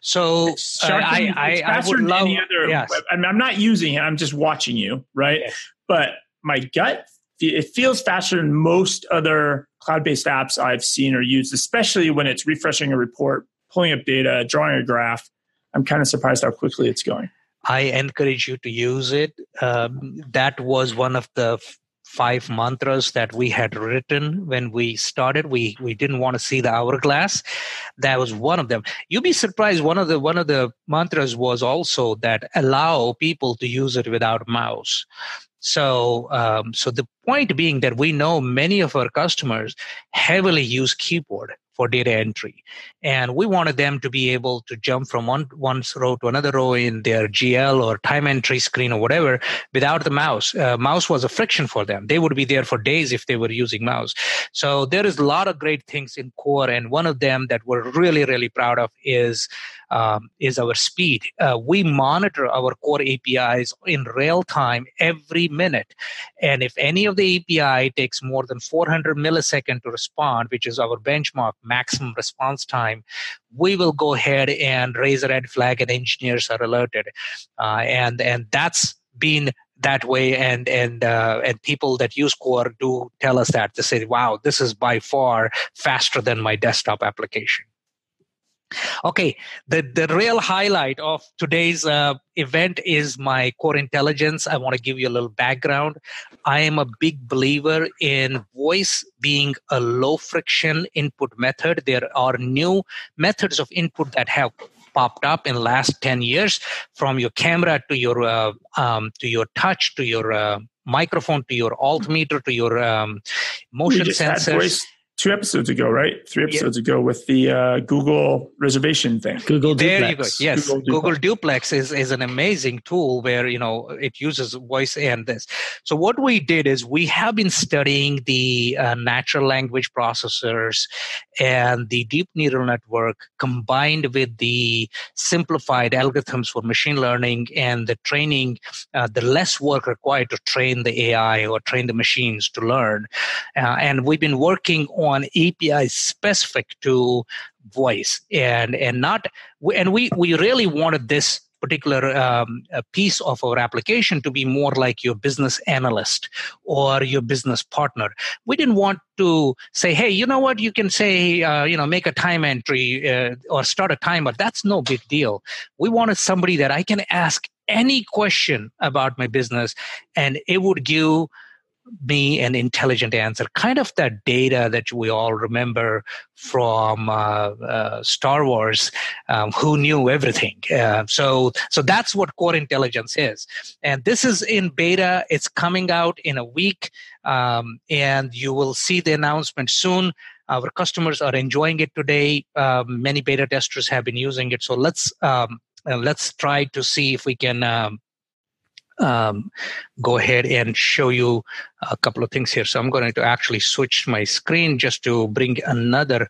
So I would love, yes. I'm not using it. I'm just watching you. Right. Yes. But my gut, it feels faster than most other cloud-based apps I've seen or used, especially when it's refreshing a report, pulling up data, drawing a graph. I'm kind of surprised how quickly it's going. I encourage you to use it. That was one of the 5 mantras that we had written when we started. We didn't want to see the hourglass. That was one of them. You'd be surprised. One of the mantras was also that allow people to use it without mouse. So the point being that we know many of our customers heavily use keyboard for data entry. And we wanted them to be able to jump from one row to another row in their GL or time entry screen or whatever without the mouse. Mouse was a friction for them. They would be there for days if they were using mouse. So there is a lot of great things in Core. And one of them that we're really, really proud of is our speed. We monitor our Core APIs in real time every minute. And if any of of the API takes more than 400 milliseconds to respond, which is our benchmark maximum response time, we will go ahead and raise a red flag and engineers are alerted. And that's been that way, and people that use Core do tell us that. They say, wow, this is by far faster than my desktop application. Okay, the real highlight of today's event is my Core Intelligence. I want to give you a little background. I am a big believer in voice being a low-friction input method. There are new methods of input that have popped up in the last 10 years, from your camera to your touch, to your microphone, to your altimeter, to your motion sensors. 2 episodes ago, right? 3 episodes ago with the Google reservation thing. Google Duplex. There you go. Yes. Google Duplex is an amazing tool where, you know, it uses voice and this. So what we did is we have been studying the natural language processors and the deep neural network combined with the simplified algorithms for machine learning and the training, the less work required to train the AI or train the machines to learn. And we've been working on API specific to voice, and we really wanted this particular piece of our application to be more like your business analyst or your business partner. We didn't want to say, hey, you know what, you can say, make a time entry or start a timer. That's no big deal. We wanted somebody that I can ask any question about my business, and it would give me an intelligent answer, kind of that data that we all remember from Star Wars, who knew everything. So that's what Core Intelligence is. And this is in beta. It's coming out in a week, and you will see the announcement soon. Our customers are enjoying it today. Many beta testers have been using it. So let's try to see if we can go ahead and show you a couple of things here. So I'm going to actually switch my screen just to bring another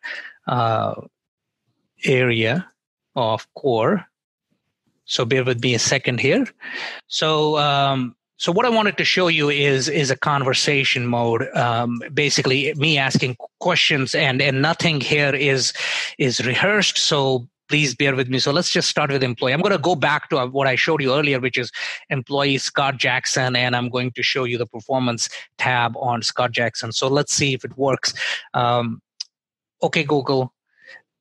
area of Core. So bear with me a second here. So what I wanted to show you is a conversation mode, basically me asking questions, and nothing here is rehearsed. So please bear with me. So let's just start with employee. I'm going to go back to what I showed you earlier, which is employee Scott Jackson, and I'm going to show you the performance tab on Scott Jackson. So let's see if it works. Okay, Google,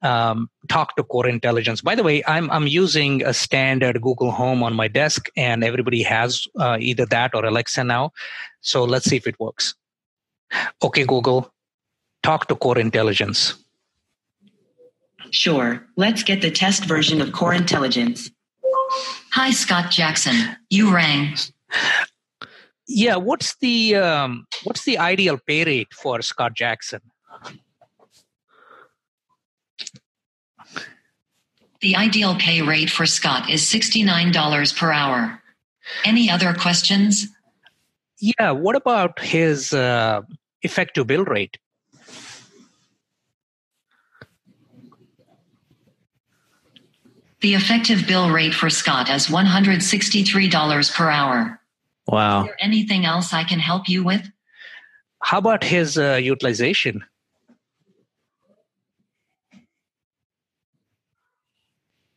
talk to Core Intelligence. By the way, I'm using a standard Google Home on my desk, and everybody has either that or Alexa now. So let's see if it works. Okay, Google, talk to Core Intelligence. Sure, let's get the test version of Core Intelligence. Hi, Scott Jackson. You rang. Yeah, what's the ideal pay rate for Scott Jackson? The ideal pay rate for Scott is $69 per hour. Any other questions? Yeah, what about his effective bill rate? The effective bill rate for Scott is $163 per hour. Wow. Is there anything else I can help you with? How about his utilization?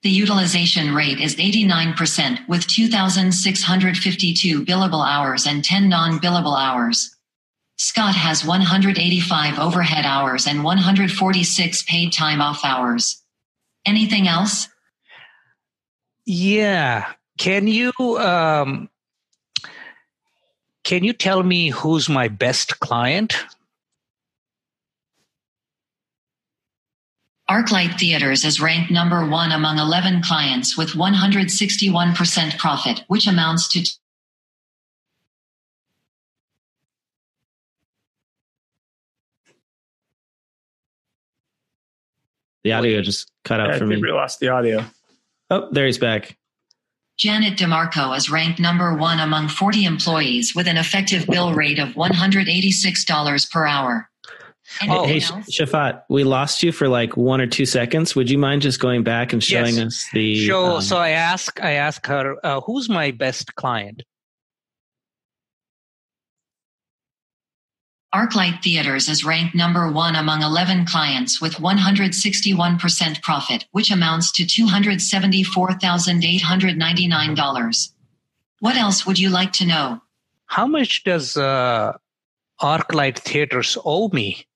The utilization rate is 89% with 2,652 billable hours and 10 non-billable hours. Scott has 185 overhead hours and 146 paid time off hours. Anything else? Yeah. Can you tell me who's my best client? ArcLight Theaters is ranked number 1 among 11 clients with 161% profit, which amounts to the audio just cut out for me. I think we lost the audio. Oh, there he's back. Janet DeMarco is ranked number 1 among 40 employees with an effective bill rate of $186 per hour. Oh, hey, Shafat, we lost you for like 1 or 2 seconds. Would you mind just going back and showing us the... Sure. So I ask her, who's my best client? ArcLight Theaters is ranked number 1 among 11 clients with 161% profit, which amounts to $274,899. What else would you like to know? How much does ArcLight Theaters owe me?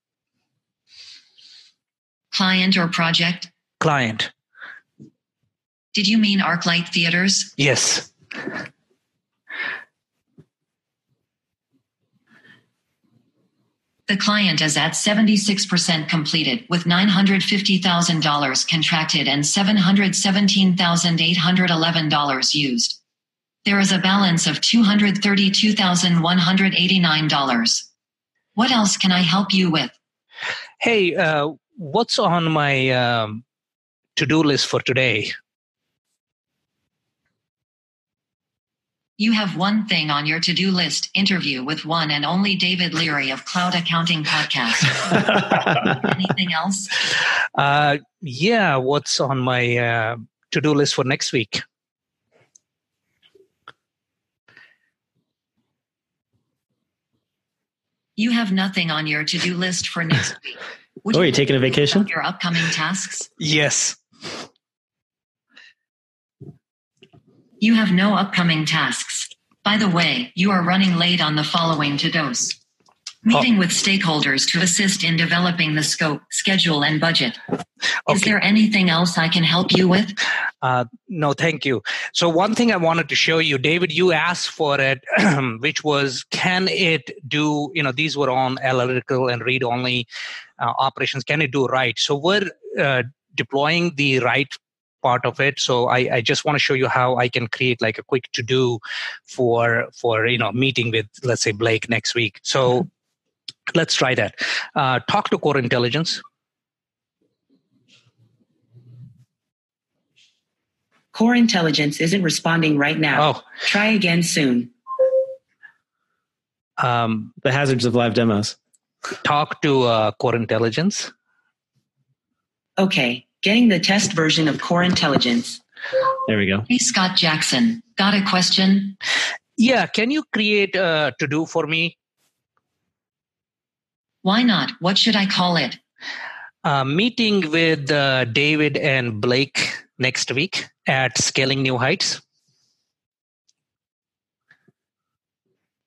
Client or project? Client. Did you mean ArcLight Theaters? Yes. The client is at 76% completed, with $950,000 contracted and $717,811 used. There is a balance of $232,189. What else can I help you with? Hey, what's on my to-do list for today? You have one thing on your to-do list, interview with one and only David Leary of Cloud Accounting Podcast. Anything else? Yeah, what's on my to-do list for next week? You have nothing on your to-do list for next week. Are you taking a vacation? Your upcoming tasks? Yes. You have no upcoming tasks. By the way, you are running late on the following to-dos. Meeting with stakeholders to assist in developing the scope, schedule, and budget. Okay. Is there anything else I can help you with? No, thank you. So one thing I wanted to show you, David, you asked for it, which was, can it do, these were on analytical and read-only operations. Can it do right? So we're deploying the right part of it. So I just want to show you how I can create like a quick to-do for meeting with, let's say, Blake next week. So let's try that. Talk to Core Intelligence. Core Intelligence isn't responding right now. Oh. Try again soon. The hazards of live demos. Talk to Core Intelligence. Okay. Getting the test version of Core Intelligence. There we go. Hey, Scott Jackson, got a question? Yeah, can you create a to-do for me? Why not? What should I call it? Meeting with David and Blake next week at Scaling New Heights.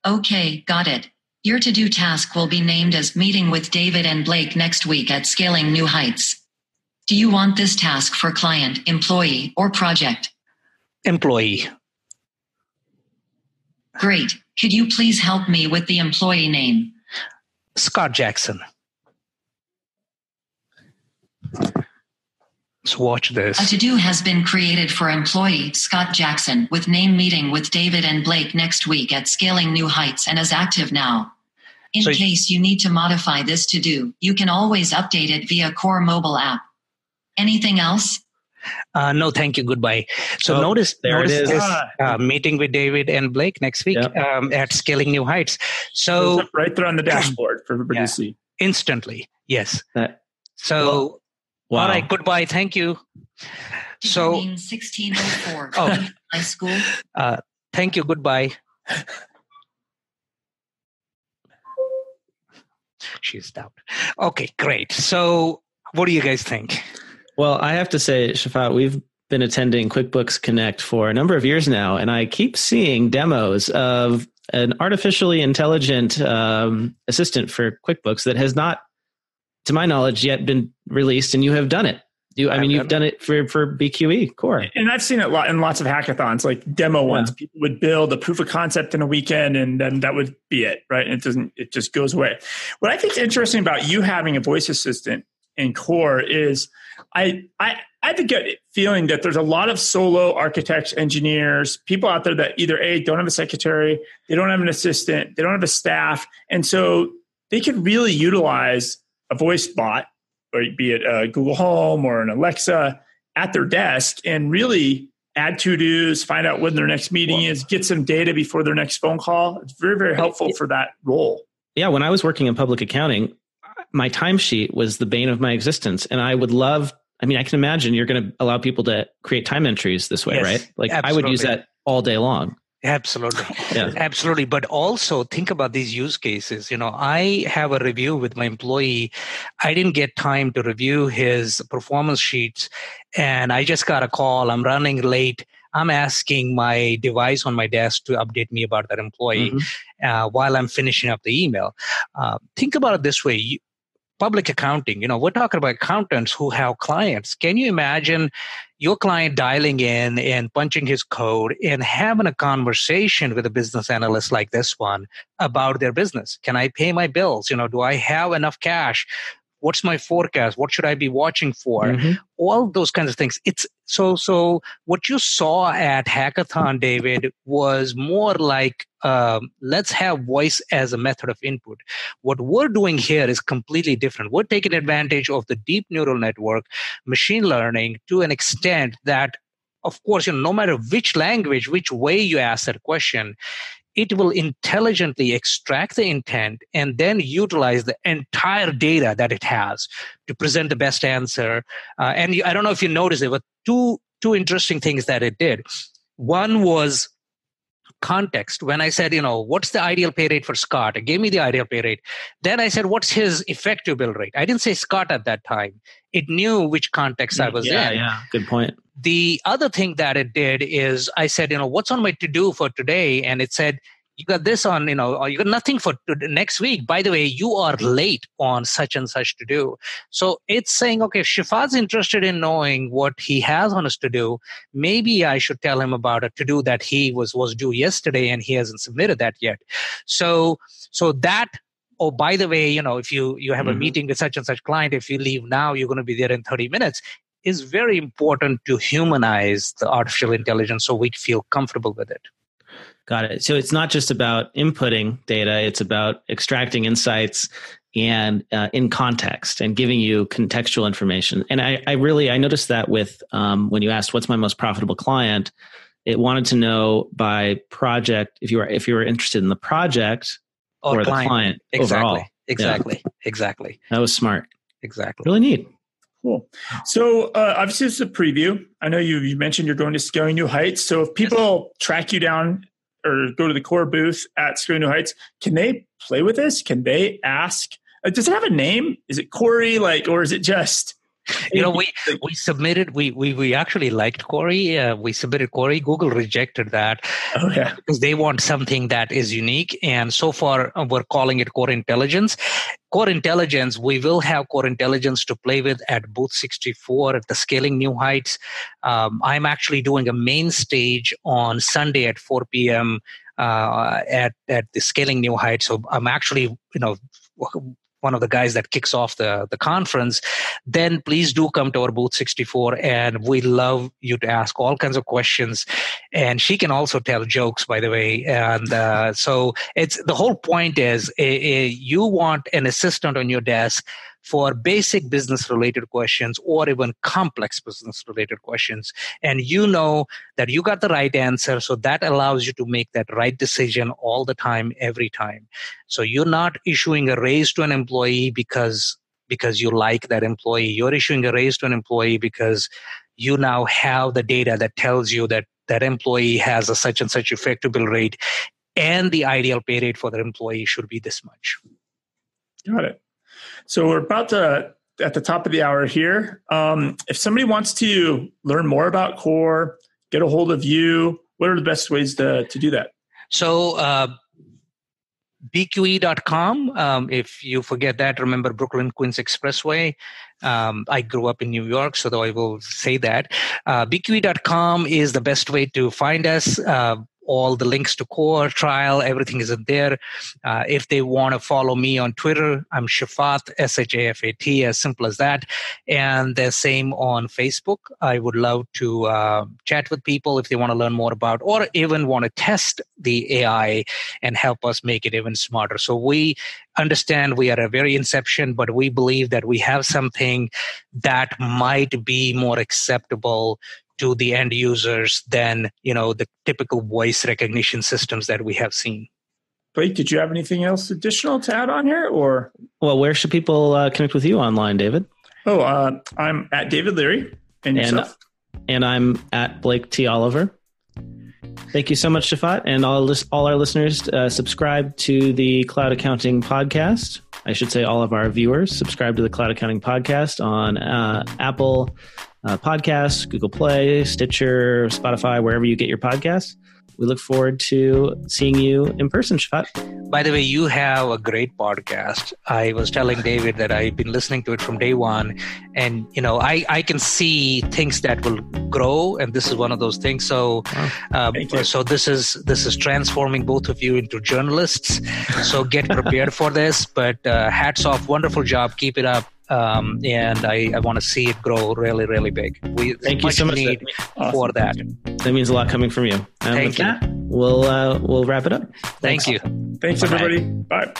Okay, got it. Your to-do task will be named as Meeting with David and Blake next week at Scaling New Heights. Do you want this task for client, employee, or project? Employee. Great. Could you please help me with the employee name? Scott Jackson. Let's watch this. A to-do has been created for employee Scott Jackson with name Meeting with David and Blake next week at Scaling New Heights and is active now. In case you need to modify this to-do, you can always update it via Core mobile app. Anything else? No, thank you. Goodbye. So notice it is. Meeting with David and Blake next week at Scaling New Heights. So right there on the dashboard for everybody to see. Instantly, yes. So, all right, goodbye. Thank you. So, 1604 high school. Thank you. Goodbye. She's out. Okay, great. So, what do you guys think? Well, I have to say, Shafat, we've been attending QuickBooks Connect for a number of years now, and I keep seeing demos of an artificially intelligent assistant for QuickBooks that has not, to my knowledge, yet been released, and you have done it. You've done it for BQE Core. And I've seen it in lots of hackathons, like demo ones. People would build a proof of concept in a weekend, and then that would be it, right? And it just goes away. What I think is interesting about you having a voice assistant in Core is I have the feeling that there's a lot of solo architects, engineers, people out there that either A, don't have a secretary, they don't have an assistant, they don't have a staff. And so they could really utilize a voice bot, or be it a Google Home or an Alexa at their desk and really add to-dos, find out when their next meeting is, get some data before their next phone call. It's very, very helpful for that role. Yeah, when I was working in public accounting, my timesheet was the bane of my existence. And I can imagine you're going to allow people to create time entries this way, right? Like absolutely. I would use that all day long. Absolutely. Yeah. Absolutely. But also think about these use cases. You know, I have a review with my employee. I didn't get time to review his performance sheets, and I just got a call. I'm running late. I'm asking my device on my desk to update me about that employee while I'm finishing up the email. Think about it this way. Public accounting, you know, we're talking about accountants who have clients. Can you imagine your client dialing in and punching his code and having a conversation with a business analyst like this one about their business? Can I pay my bills? You know, do I have enough cash? What's my forecast? What should I be watching for? All those kinds of things. It's so what you saw at Hackathon, David, was more like let's have voice as a method of input. What we're doing here is completely different. We're taking advantage of the deep neural network, machine learning, to an extent that, of course, you know, no matter which language, which way you ask that question, it will intelligently extract the intent and then utilize the entire data that it has to present the best answer. And I don't know if you noticed, there were two interesting things that it did. One was context. When I said, you know, what's the ideal pay rate for Scott? It gave me the ideal pay rate. Then I said, what's his effective bill rate? I didn't say Scott at that time. It knew which context I was in. Yeah, good point. The other thing that it did is I said, you know, what's on my to-do for today? And it said, you got this on, you know, or you got nothing for next week. By the way, you are late on such and such to-do. So it's saying, okay, if Shafat's interested in knowing what he has on his to-do, maybe I should tell him about a to-do that he was due yesterday and he hasn't submitted that yet. So that, oh, by the way, you know, if you have a meeting with such and such client, if you leave now, you're going to be there in 30 minutes. Is very important to humanize the artificial intelligence so we feel comfortable with it. Got it. So it's not just about inputting data, it's about extracting insights and in context and giving you contextual information. And I noticed that with when you asked, what's my most profitable client? It wanted to know by project, if you were interested in the project or the client overall. Exactly. That was smart. Exactly. Really neat. Cool. So obviously this is a preview. I know you mentioned you're going to Scaling New Heights. So if people track you down or go to the Core booth at Scaling New Heights, can they play with this? Can they ask? Does it have a name? Is it Corey? Or is it just? You know, we submitted, we actually liked Corey. We submitted Corey. Google rejected that because they want something that is unique. And so far, we're calling it Core Intelligence. Core Intelligence, we will have Core Intelligence to play with at Booth 64 at the Scaling New Heights. I'm actually doing a main stage on Sunday at 4 p.m. At the Scaling New Heights. So I'm actually, you know, one of the guys that kicks off the conference, then please do come to our booth 64, and we love you to ask all kinds of questions. And she can also tell jokes, by the way. And so it's the whole point is you want an assistant on your desk for basic business-related questions or even complex business-related questions. And you know that you got the right answer, so that allows you to make that right decision all the time, every time. So you're not issuing a raise to an employee because you like that employee. You're issuing a raise to an employee because you now have the data that tells you that that employee has a such and such effective bill rate, and the ideal pay rate for the employee should be this much. Got it. So we're about to, at the top of the hour here, if somebody wants to learn more about Core, get a hold of you, what are the best ways to do that? So BQE.com. If you forget that, remember Brooklyn Queens Expressway. I grew up in New York, so though I will say that. BQE.com is the best way to find us. All the links to Core, trial, everything is in there. If they want to follow me on Twitter, I'm Shafat, S-H-A-F-A-T, as simple as that. And the same on Facebook. I would love to chat with people if they want to learn more about or even want to test the AI and help us make it even smarter. So we understand we are at very inception, but we believe that we have something that might be more acceptable to the end users than, you know, the typical voice recognition systems that we have seen. Blake, did you have anything else additional to add on here? Or well, where should people connect with you online, David? Oh, I'm at David Leary, and yourself? And I'm at Blake T. Oliver. Thank you so much, Shafat, and all our listeners. Subscribe to the Cloud Accounting Podcast. I should say all of our viewers subscribe to the Cloud Accounting Podcast on Apple Podcasts, Google Play, Stitcher, Spotify, wherever you get your podcasts. We look forward to seeing you in person, Shafat. By the way, you have a great podcast. I was telling David that I've been listening to it from day one. And, you know, I can see things that will grow. And this is one of those things. So so this is transforming both of you into journalists. So get prepared for this. But hats off. Wonderful job. Keep it up. And I want to see it grow really, really big. Thank you so much for that. That means a lot coming from you. Thank you. We'll wrap it up. Thank you. Thanks, everybody. Bye.